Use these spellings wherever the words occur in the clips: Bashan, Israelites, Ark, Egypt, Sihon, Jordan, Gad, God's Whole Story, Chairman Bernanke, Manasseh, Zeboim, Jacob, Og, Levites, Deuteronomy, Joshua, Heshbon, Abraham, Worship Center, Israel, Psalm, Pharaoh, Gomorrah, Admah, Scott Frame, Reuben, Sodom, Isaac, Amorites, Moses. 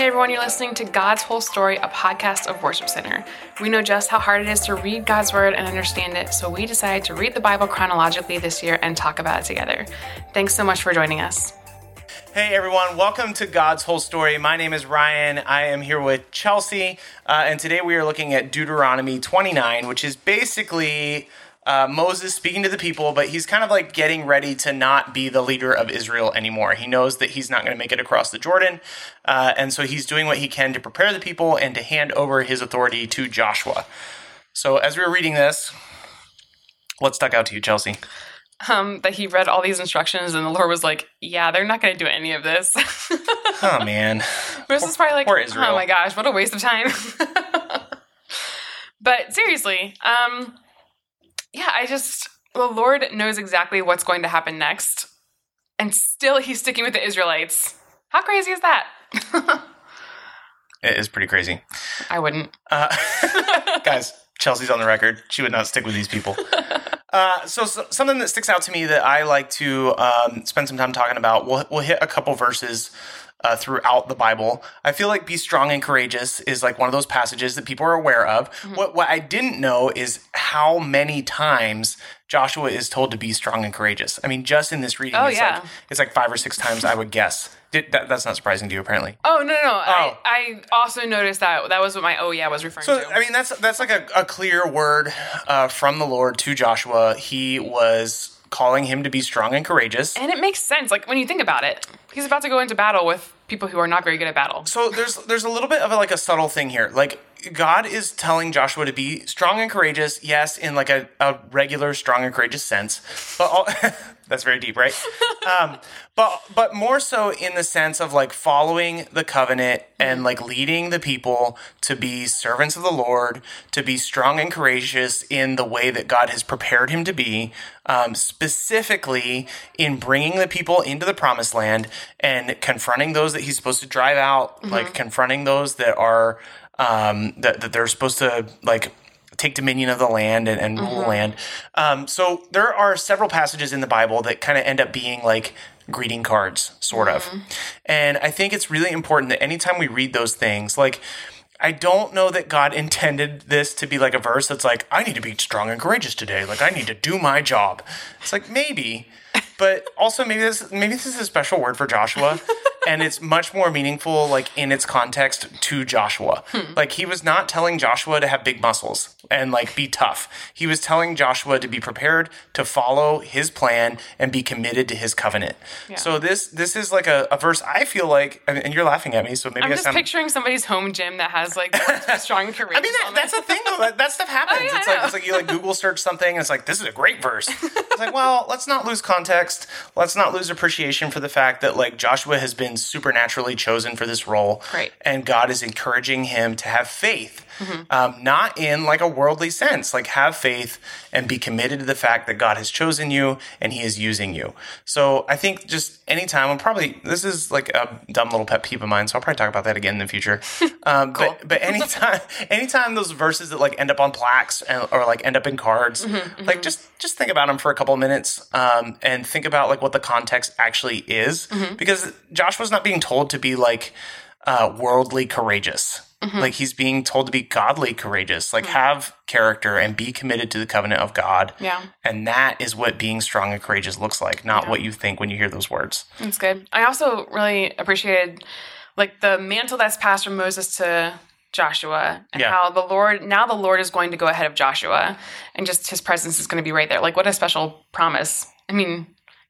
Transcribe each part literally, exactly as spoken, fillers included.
Hey everyone, you're listening to God's Whole Story, a podcast of Worship Center. We know just how hard it is to read God's Word and understand it, so we decided to read the Bible chronologically this year and talk about it together. Thanks so much for joining us. Hey everyone, welcome to God's Whole Story. My name is Ryan. I am here with Chelsea, uh, and today we are looking at Deuteronomy twenty-nine, which is basically Uh, Moses speaking to the people, but he's kind of like getting ready to not be the leader of Israel anymore. He knows that he's not going to make it across the Jordan, uh, and so he's doing what he can to prepare the people and to hand over his authority to Joshua. So as we were reading this, what stuck out to you, Chelsea? Um, that he read all these instructions, and the Lord was like, yeah, they're not going to do any of this. Oh, man. Moses is probably like, oh my gosh, what a waste of time. But seriously, um... yeah, I just, the Lord knows exactly what's going to happen next, and still he's sticking with the Israelites. How crazy is that? It is pretty crazy. I wouldn't. Uh, guys, Chelsea's on the record. She would not stick with these people. Uh, so, so something that sticks out to me that I like to um, spend some time talking about, we'll, we'll hit a couple verses Uh, throughout the Bible. I feel like be strong and courageous is like one of those passages that people are aware of. Mm-hmm. What what I didn't know is how many times Joshua is told to be strong and courageous. I mean, just in this reading, oh, it's, yeah. like, it's like five or six times, I would guess. Did, that, that's not surprising to you, apparently. Oh, no, no, no. Oh. I, I also noticed that. That was what my oh, yeah was referring so, to. So, I mean, that's, that's like a, a clear word uh, from the Lord to Joshua. He was calling him to be strong and courageous. And it makes sense, like, when you think about it. He's about to go into battle with people who are not very good at battle. So there's there's a little bit of, a, like, a subtle thing here. Like, God is telling Joshua to be strong and courageous, yes, in, like, a, a regular strong and courageous sense. But all, that's very deep, right? Um, but but more so in the sense of, like, following the covenant and, like, leading the people to be servants of the Lord, to be strong and courageous in the way that God has prepared him to be, um, specifically in bringing the people into the promised land and confronting those that he's supposed to drive out, mm-hmm. like confronting those that are um, that, that they're supposed to like take dominion of the land and, and mm-hmm. rule the land. Um, so there are several passages in the Bible that kind of end up being like greeting cards, sort of. Mm-hmm. And I think it's really important that anytime we read those things, like I don't know that God intended this to be like a verse that's like, I need to be strong and courageous today. Like I need to do my job. It's like maybe. But also maybe this maybe this is a special word for Joshua, and it's much more meaningful like in its context to Joshua. Hmm. Like he was not telling Joshua to have big muscles and like be tough. He was telling Joshua to be prepared to follow his plan and be committed to his covenant. Yeah. So this this is like a, a verse I feel like, and you're laughing at me, so maybe I'm I just sound... picturing somebody's home gym that has like strong courageous. I mean that, that's the thing though. That, that stuff happens. Oh, yeah, it's like it's like you like Google search something. And it's like this is a great verse. It's like well let's not lose context. Let's not lose appreciation for the fact that like Joshua has been supernaturally chosen for this role, right. And God is encouraging him to have faith, mm-hmm. um, not in like a worldly sense, like have faith and be committed to the fact that God has chosen you and he is using you. So I think just anytime I'm probably, this is like a dumb little pet peeve of mine. So I'll probably talk about that again in the future. Um, cool. But, but anytime, anytime those verses that like end up on plaques and, or like end up in cards, mm-hmm, mm-hmm. like just, just think about them for a couple of minutes um, and think about like what the context actually is, mm-hmm. because Joshua's not being told to be like uh, worldly courageous. Mm-hmm. Like he's being told to be godly courageous, like mm-hmm. have character and be committed to the covenant of God. Yeah. And that is what being strong and courageous looks like, not yeah. what you think when you hear those words. That's good. I also really appreciated like the mantle that's passed from Moses to Joshua and yeah. how the Lord, now the Lord is going to go ahead of Joshua and just his presence is going to be right there. Like what a special promise. I mean,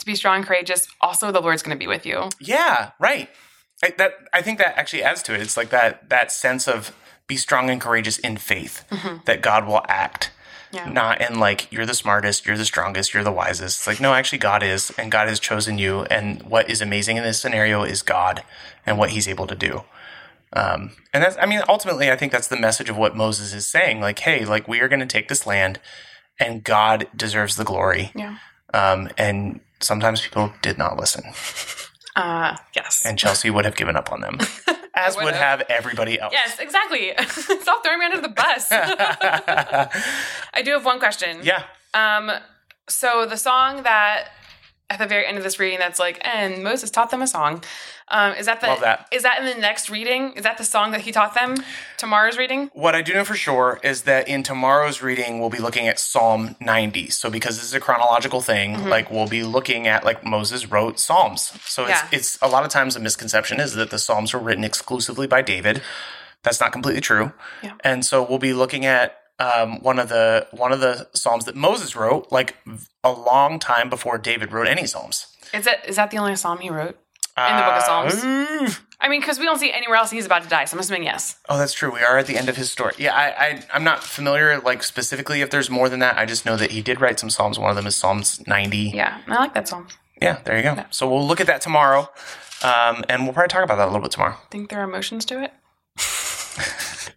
to be strong and courageous, also the Lord's going to be with you. Yeah, right. I, that, I think that actually adds to it. It's like that that sense of be strong and courageous in faith, mm-hmm. that God will act. Yeah. Not in like, you're the smartest, you're the strongest, you're the wisest. It's like, no, actually God is, and God has chosen you. And what is amazing in this scenario is God and what he's able to do. Um, and that's, I mean, ultimately, I think that's the message of what Moses is saying. Like, hey, like we are going to take this land and God deserves the glory. Yeah. Um, and sometimes people did not listen. Uh, yes. And Chelsea would have given up on them, as would have everybody else. Yes, exactly. Stop throwing me under the bus. I do have one question. Yeah. Um. So the song that at the very end of this reading that's like, and Moses taught them a song. Um, is that the, Love that. Is that in the next reading? Is that the song that he taught them? Tomorrow's reading? What I do know for sure is that in tomorrow's reading, we'll be looking at Psalm ninety. So because this is a chronological thing, mm-hmm. like we'll be looking at like Moses wrote Psalms. So yeah. it's, it's a lot of times the misconception is that the Psalms were written exclusively by David. That's not completely true. Yeah. And so we'll be looking at Um, one of the one of the psalms that Moses wrote, like a long time before David wrote any psalms. Is that is that the only psalm he wrote in the book of Psalms? Uh, I mean, because we don't see anywhere else he's about to die, so I'm assuming yes. Oh, that's true. We are at the end of his story. Yeah, I, I I'm not familiar like specifically if there's more than that. I just know that he did write some psalms. One of them is Psalms ninety. Yeah, I like that psalm. Yeah, there you go. Yeah. So we'll look at that tomorrow, um, and we'll probably talk about that a little bit tomorrow. Think there are emotions to it.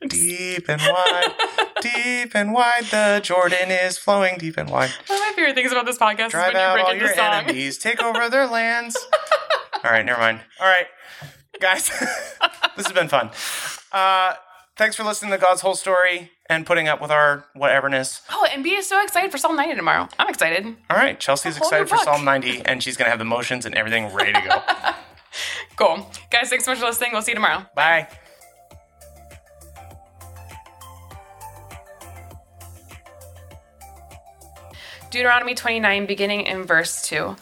Deep and wide, deep and wide, the Jordan is flowing deep and wide. One of my favorite things about this podcast Drive is when you break into song. Drive out all your enemies, take over their lands. All right, never mind. All right, guys, this has been fun. Uh, thanks for listening to God's Whole Story and putting up with our whateverness. Oh, and B is so excited for Psalm ninety tomorrow. I'm excited. All right, Chelsea's excited for Psalm ninety, and she's going to have the motions and everything ready to go. Cool. Guys, thanks so much for listening. We'll see you tomorrow. Bye. Bye. Deuteronomy twenty-nine, beginning in verse two.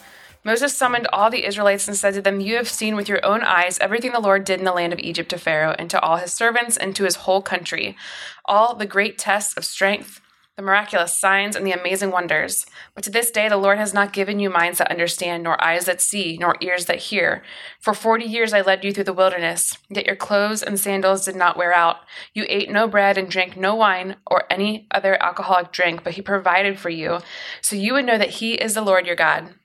Moses summoned all the Israelites and said to them, "You have seen with your own eyes everything the Lord did in the land of Egypt to Pharaoh and to all his servants and to his whole country, all the great tests of strength, the miraculous signs, and the amazing wonders. But to this day the Lord has not given you minds that understand, nor eyes that see, nor ears that hear. For forty years I led you through the wilderness, yet your clothes and sandals did not wear out. You ate no bread and drank no wine or any other alcoholic drink, but he provided for you, so you would know that he is the Lord your God.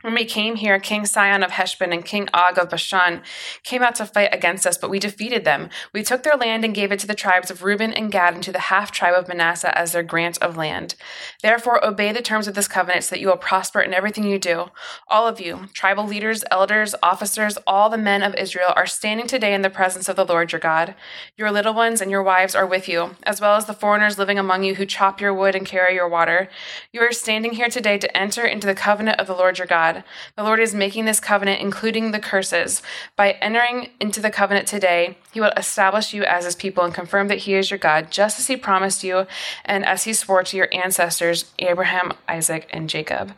When we came here, King Sihon of Heshbon and King Og of Bashan came out to fight against us, but we defeated them. We took their land and gave it to the tribes of Reuben and Gad and to the half-tribe of Manasseh as their grant of land. Therefore, obey the terms of this covenant so that you will prosper in everything you do. All of you, tribal leaders, elders, officers, all the men of Israel are standing today in the presence of the Lord your God. Your little ones and your wives are with you, as well as the foreigners living among you who chop your wood and carry your water. You are standing here today to enter into the covenant of the Lord your God. The Lord is making this covenant, including the curses. By entering into the covenant today, he will establish you as his people and confirm that he is your God, just as he promised you and as he swore to your ancestors, Abraham, Isaac, and Jacob.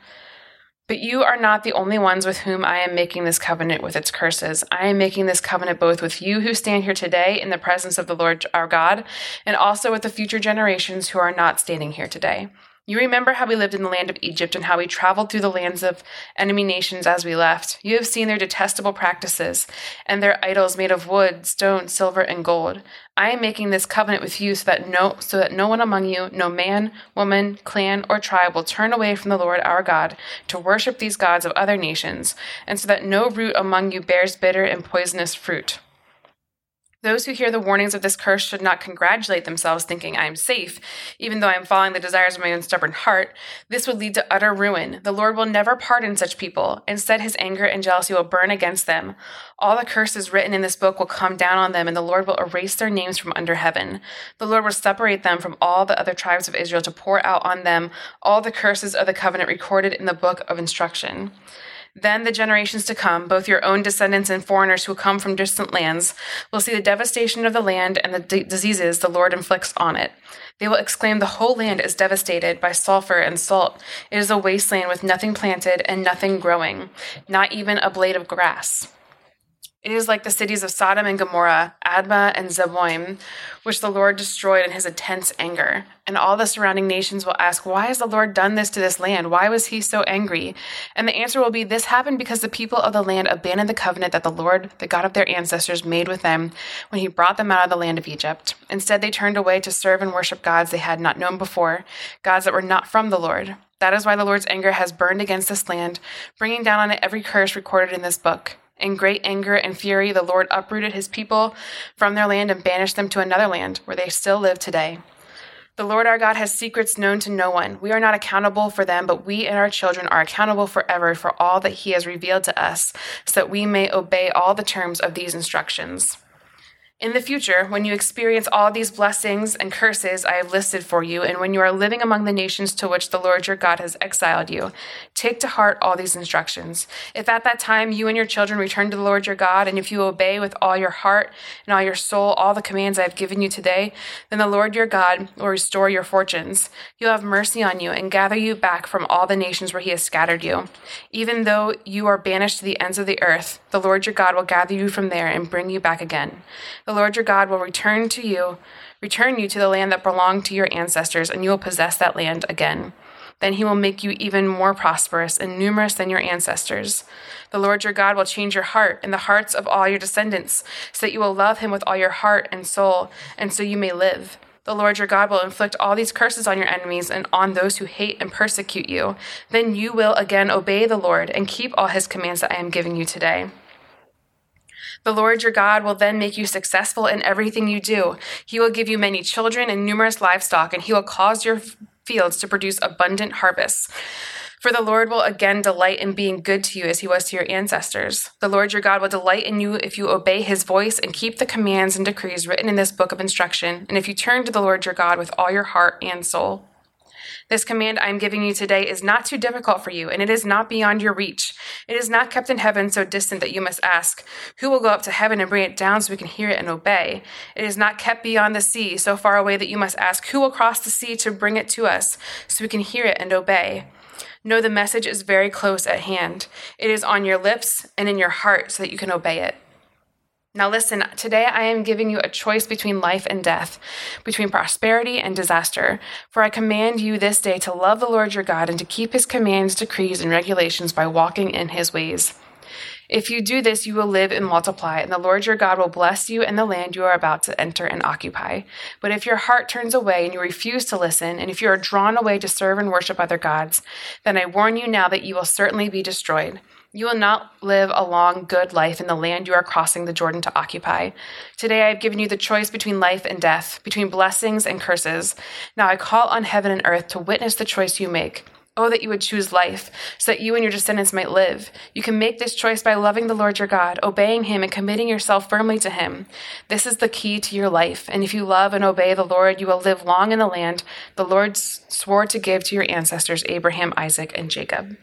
But you are not the only ones with whom I am making this covenant with its curses. I am making this covenant both with you who stand here today in the presence of the Lord our God, and also with the future generations who are not standing here today. You remember how we lived in the land of Egypt and how we traveled through the lands of enemy nations as we left. You have seen their detestable practices and their idols made of wood, stone, silver, and gold. I am making this covenant with you so that no so that no one among you, no man, woman, clan, or tribe will turn away from the Lord our God to worship these gods of other nations, and so that no root among you bears bitter and poisonous fruit. Those who hear the warnings of this curse should not congratulate themselves thinking, I am safe, even though I am following the desires of my own stubborn heart. This would lead to utter ruin. The Lord will never pardon such people. Instead, his anger and jealousy will burn against them. All the curses written in this book will come down on them, and the Lord will erase their names from under heaven. The Lord will separate them from all the other tribes of Israel to pour out on them all the curses of the covenant recorded in the book of instruction. Then the generations to come, both your own descendants and foreigners who come from distant lands, will see the devastation of the land and the d- diseases the Lord inflicts on it. They will exclaim, the whole land is devastated by sulfur and salt. It is a wasteland with nothing planted and nothing growing, not even a blade of grass. It is like the cities of Sodom and Gomorrah, Admah and Zeboim, which the Lord destroyed in his intense anger. And all the surrounding nations will ask, why has the Lord done this to this land? Why was he so angry? And the answer will be, this happened because the people of the land abandoned the covenant that the Lord, the God of their ancestors, made with them when he brought them out of the land of Egypt. Instead, they turned away to serve and worship gods they had not known before, gods that were not from the Lord. That is why the Lord's anger has burned against this land, bringing down on it every curse recorded in this book. In great anger and fury, the Lord uprooted his people from their land and banished them to another land where they still live today. The Lord our God has secrets known to no one. We are not accountable for them, but we and our children are accountable forever for all that he has revealed to us, so that we may obey all the terms of these instructions. In the future, when you experience all these blessings and curses I have listed for you, and when you are living among the nations to which the Lord your God has exiled you, take to heart all these instructions. If at that time you and your children return to the Lord your God, and if you obey with all your heart and all your soul all the commands I have given you today, then the Lord your God will restore your fortunes. He will have mercy on you and gather you back from all the nations where he has scattered you. Even though you are banished to the ends of the earth, the Lord your God will gather you from there and bring you back again. The Lord your God will return to you, return you to the land that belonged to your ancestors, and you will possess that land again. Then he will make you even more prosperous and numerous than your ancestors. The Lord your God will change your heart and the hearts of all your descendants, so that you will love him with all your heart and soul, and so you may live. The Lord your God will inflict all these curses on your enemies and on those who hate and persecute you. Then you will again obey the Lord and keep all his commands that I am giving you today. The Lord your God will then make you successful in everything you do. He will give you many children and numerous livestock, and he will cause your fields to produce abundant harvests. For the Lord will again delight in being good to you as he was to your ancestors. The Lord your God will delight in you if you obey his voice and keep the commands and decrees written in this book of instruction, and if you turn to the Lord your God with all your heart and soul. This command I am giving you today is not too difficult for you, and it is not beyond your reach. It is not kept in heaven so distant that you must ask, who will go up to heaven and bring it down so we can hear it and obey? It is not kept beyond the sea so far away that you must ask, who will cross the sea to bring it to us so we can hear it and obey? No, the message is very close at hand. It is on your lips and in your heart so that you can obey it. Now listen, today I am giving you a choice between life and death, between prosperity and disaster. For I command you this day to love the Lord your God and to keep his commands, decrees, and regulations by walking in his ways. If you do this, you will live and multiply, and the Lord your God will bless you and the land you are about to enter and occupy. But if your heart turns away and you refuse to listen, and if you are drawn away to serve and worship other gods, then I warn you now that you will certainly be destroyed. You will not live a long, good life in the land you are crossing the Jordan to occupy. Today I have given you the choice between life and death, between blessings and curses. Now I call on heaven and earth to witness the choice you make. Oh, that you would choose life, so that you and your descendants might live. You can make this choice by loving the Lord your God, obeying him, and committing yourself firmly to him. This is the key to your life, and if you love and obey the Lord, you will live long in the land the Lord swore to give to your ancestors, Abraham, Isaac, and Jacob.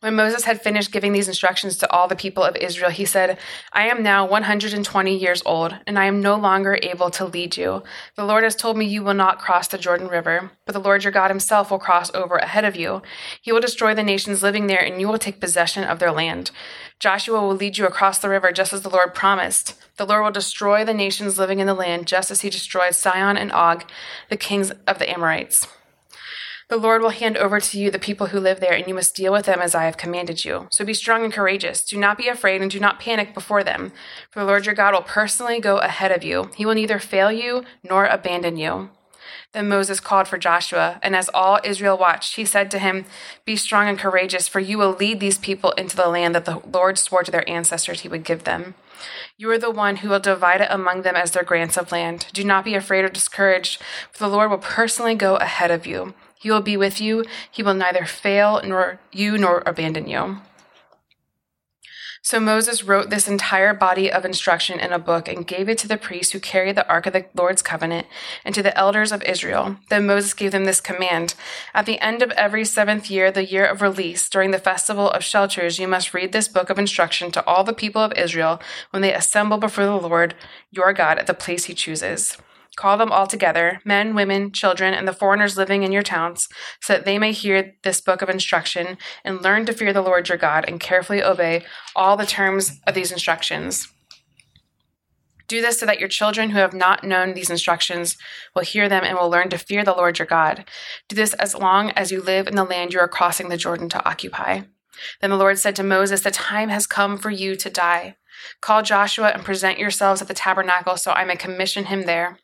When Moses had finished giving these instructions to all the people of Israel, he said, I am now one hundred twenty years old, and I am no longer able to lead you. The Lord has told me you will not cross the Jordan River, but the Lord your God himself will cross over ahead of you. He will destroy the nations living there, and you will take possession of their land. Joshua will lead you across the river just as the Lord promised. The Lord will destroy the nations living in the land just as he destroyed Sihon and Og, the kings of the Amorites. The Lord will hand over to you the people who live there, and you must deal with them as I have commanded you. So be strong and courageous. Do not be afraid and do not panic before them. For the Lord your God will personally go ahead of you. He will neither fail you nor abandon you. Then Moses called for Joshua, and as all Israel watched, he said to him, Be strong and courageous, for you will lead these people into the land that the Lord swore to their ancestors he would give them. You are the one who will divide it among them as their grants of land. Do not be afraid or discouraged, for the Lord will personally go ahead of you. He will be with you. He will neither fail nor you nor abandon you. So Moses wrote this entire body of instruction in a book and gave it to the priests who carried the Ark of the Lord's covenant and to the elders of Israel. Then Moses gave them this command. At the end of every seventh year, the year of release, during the festival of shelters, you must read this book of instruction to all the people of Israel when they assemble before the Lord your God at the place he chooses. Call them all together, men, women, children, and the foreigners living in your towns, so that they may hear this book of instruction and learn to fear the Lord your God and carefully obey all the terms of these instructions. Do this so that your children who have not known these instructions will hear them and will learn to fear the Lord your God. Do this as long as you live in the land you are crossing the Jordan to occupy. Then the Lord said to Moses, The time has come for you to die. Call Joshua and present yourselves at the tabernacle so I may commission him there.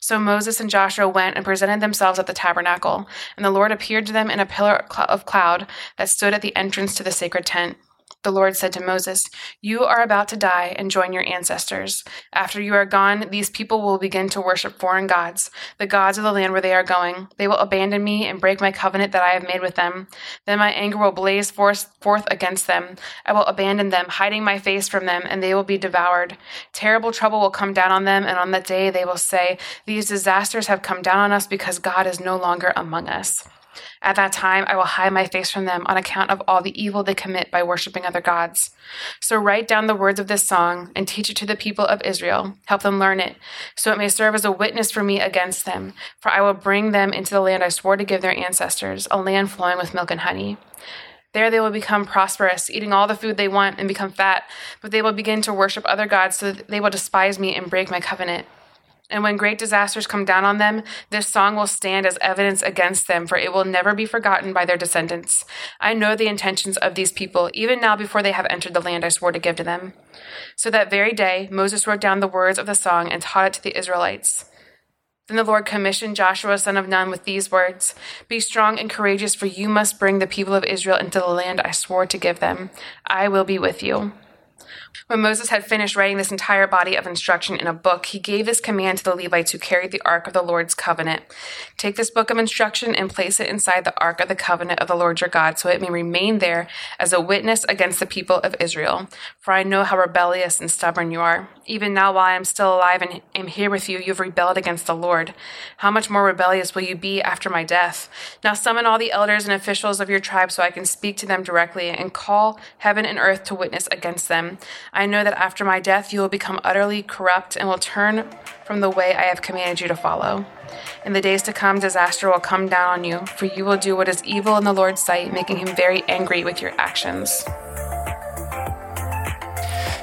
So Moses and Joshua went and presented themselves at the tabernacle, and the Lord appeared to them in a pillar of cloud that stood at the entrance to the sacred tent. The Lord said to Moses, "You are about to die and join your ancestors. After you are gone, these people will begin to worship foreign gods, the gods of the land where they are going. They will abandon me and break my covenant that I have made with them. Then my anger will blaze forth against them. I will abandon them, hiding my face from them, and they will be devoured. Terrible trouble will come down on them, and on that day they will say, 'These disasters have come down on us because God is no longer among us.' At that time, I will hide my face from them on account of all the evil they commit by worshiping other gods. So write down the words of this song and teach it to the people of Israel. Help them learn it, so it may serve as a witness for me against them. For I will bring them into the land I swore to give their ancestors, a land flowing with milk and honey. There they will become prosperous, eating all the food they want and become fat. But they will begin to worship other gods, so that they will despise me and break my covenant. And when great disasters come down on them, this song will stand as evidence against them, for it will never be forgotten by their descendants. I know the intentions of these people, even now before they have entered the land I swore to give to them." So that very day, Moses wrote down the words of the song and taught it to the Israelites. Then the Lord commissioned Joshua, son of Nun, with these words, "Be strong and courageous, for you must bring the people of Israel into the land I swore to give them. I will be with you." When Moses had finished writing this entire body of instruction in a book, he gave this command to the Levites who carried the Ark of the Lord's Covenant. "Take this book of instruction and place it inside the Ark of the Covenant of the Lord your God, so it may remain there as a witness against the people of Israel. For I know how rebellious and stubborn you are. Even now, while I am still alive and am here with you, you have rebelled against the Lord. How much more rebellious will you be after my death? Now summon all the elders and officials of your tribe so I can speak to them directly and call heaven and earth to witness against them. I know that after my death you will become utterly corrupt and will turn from the way I have commanded you to follow. In the days to come, disaster will come down on you, for you will do what is evil in the Lord's sight, making him very angry with your actions."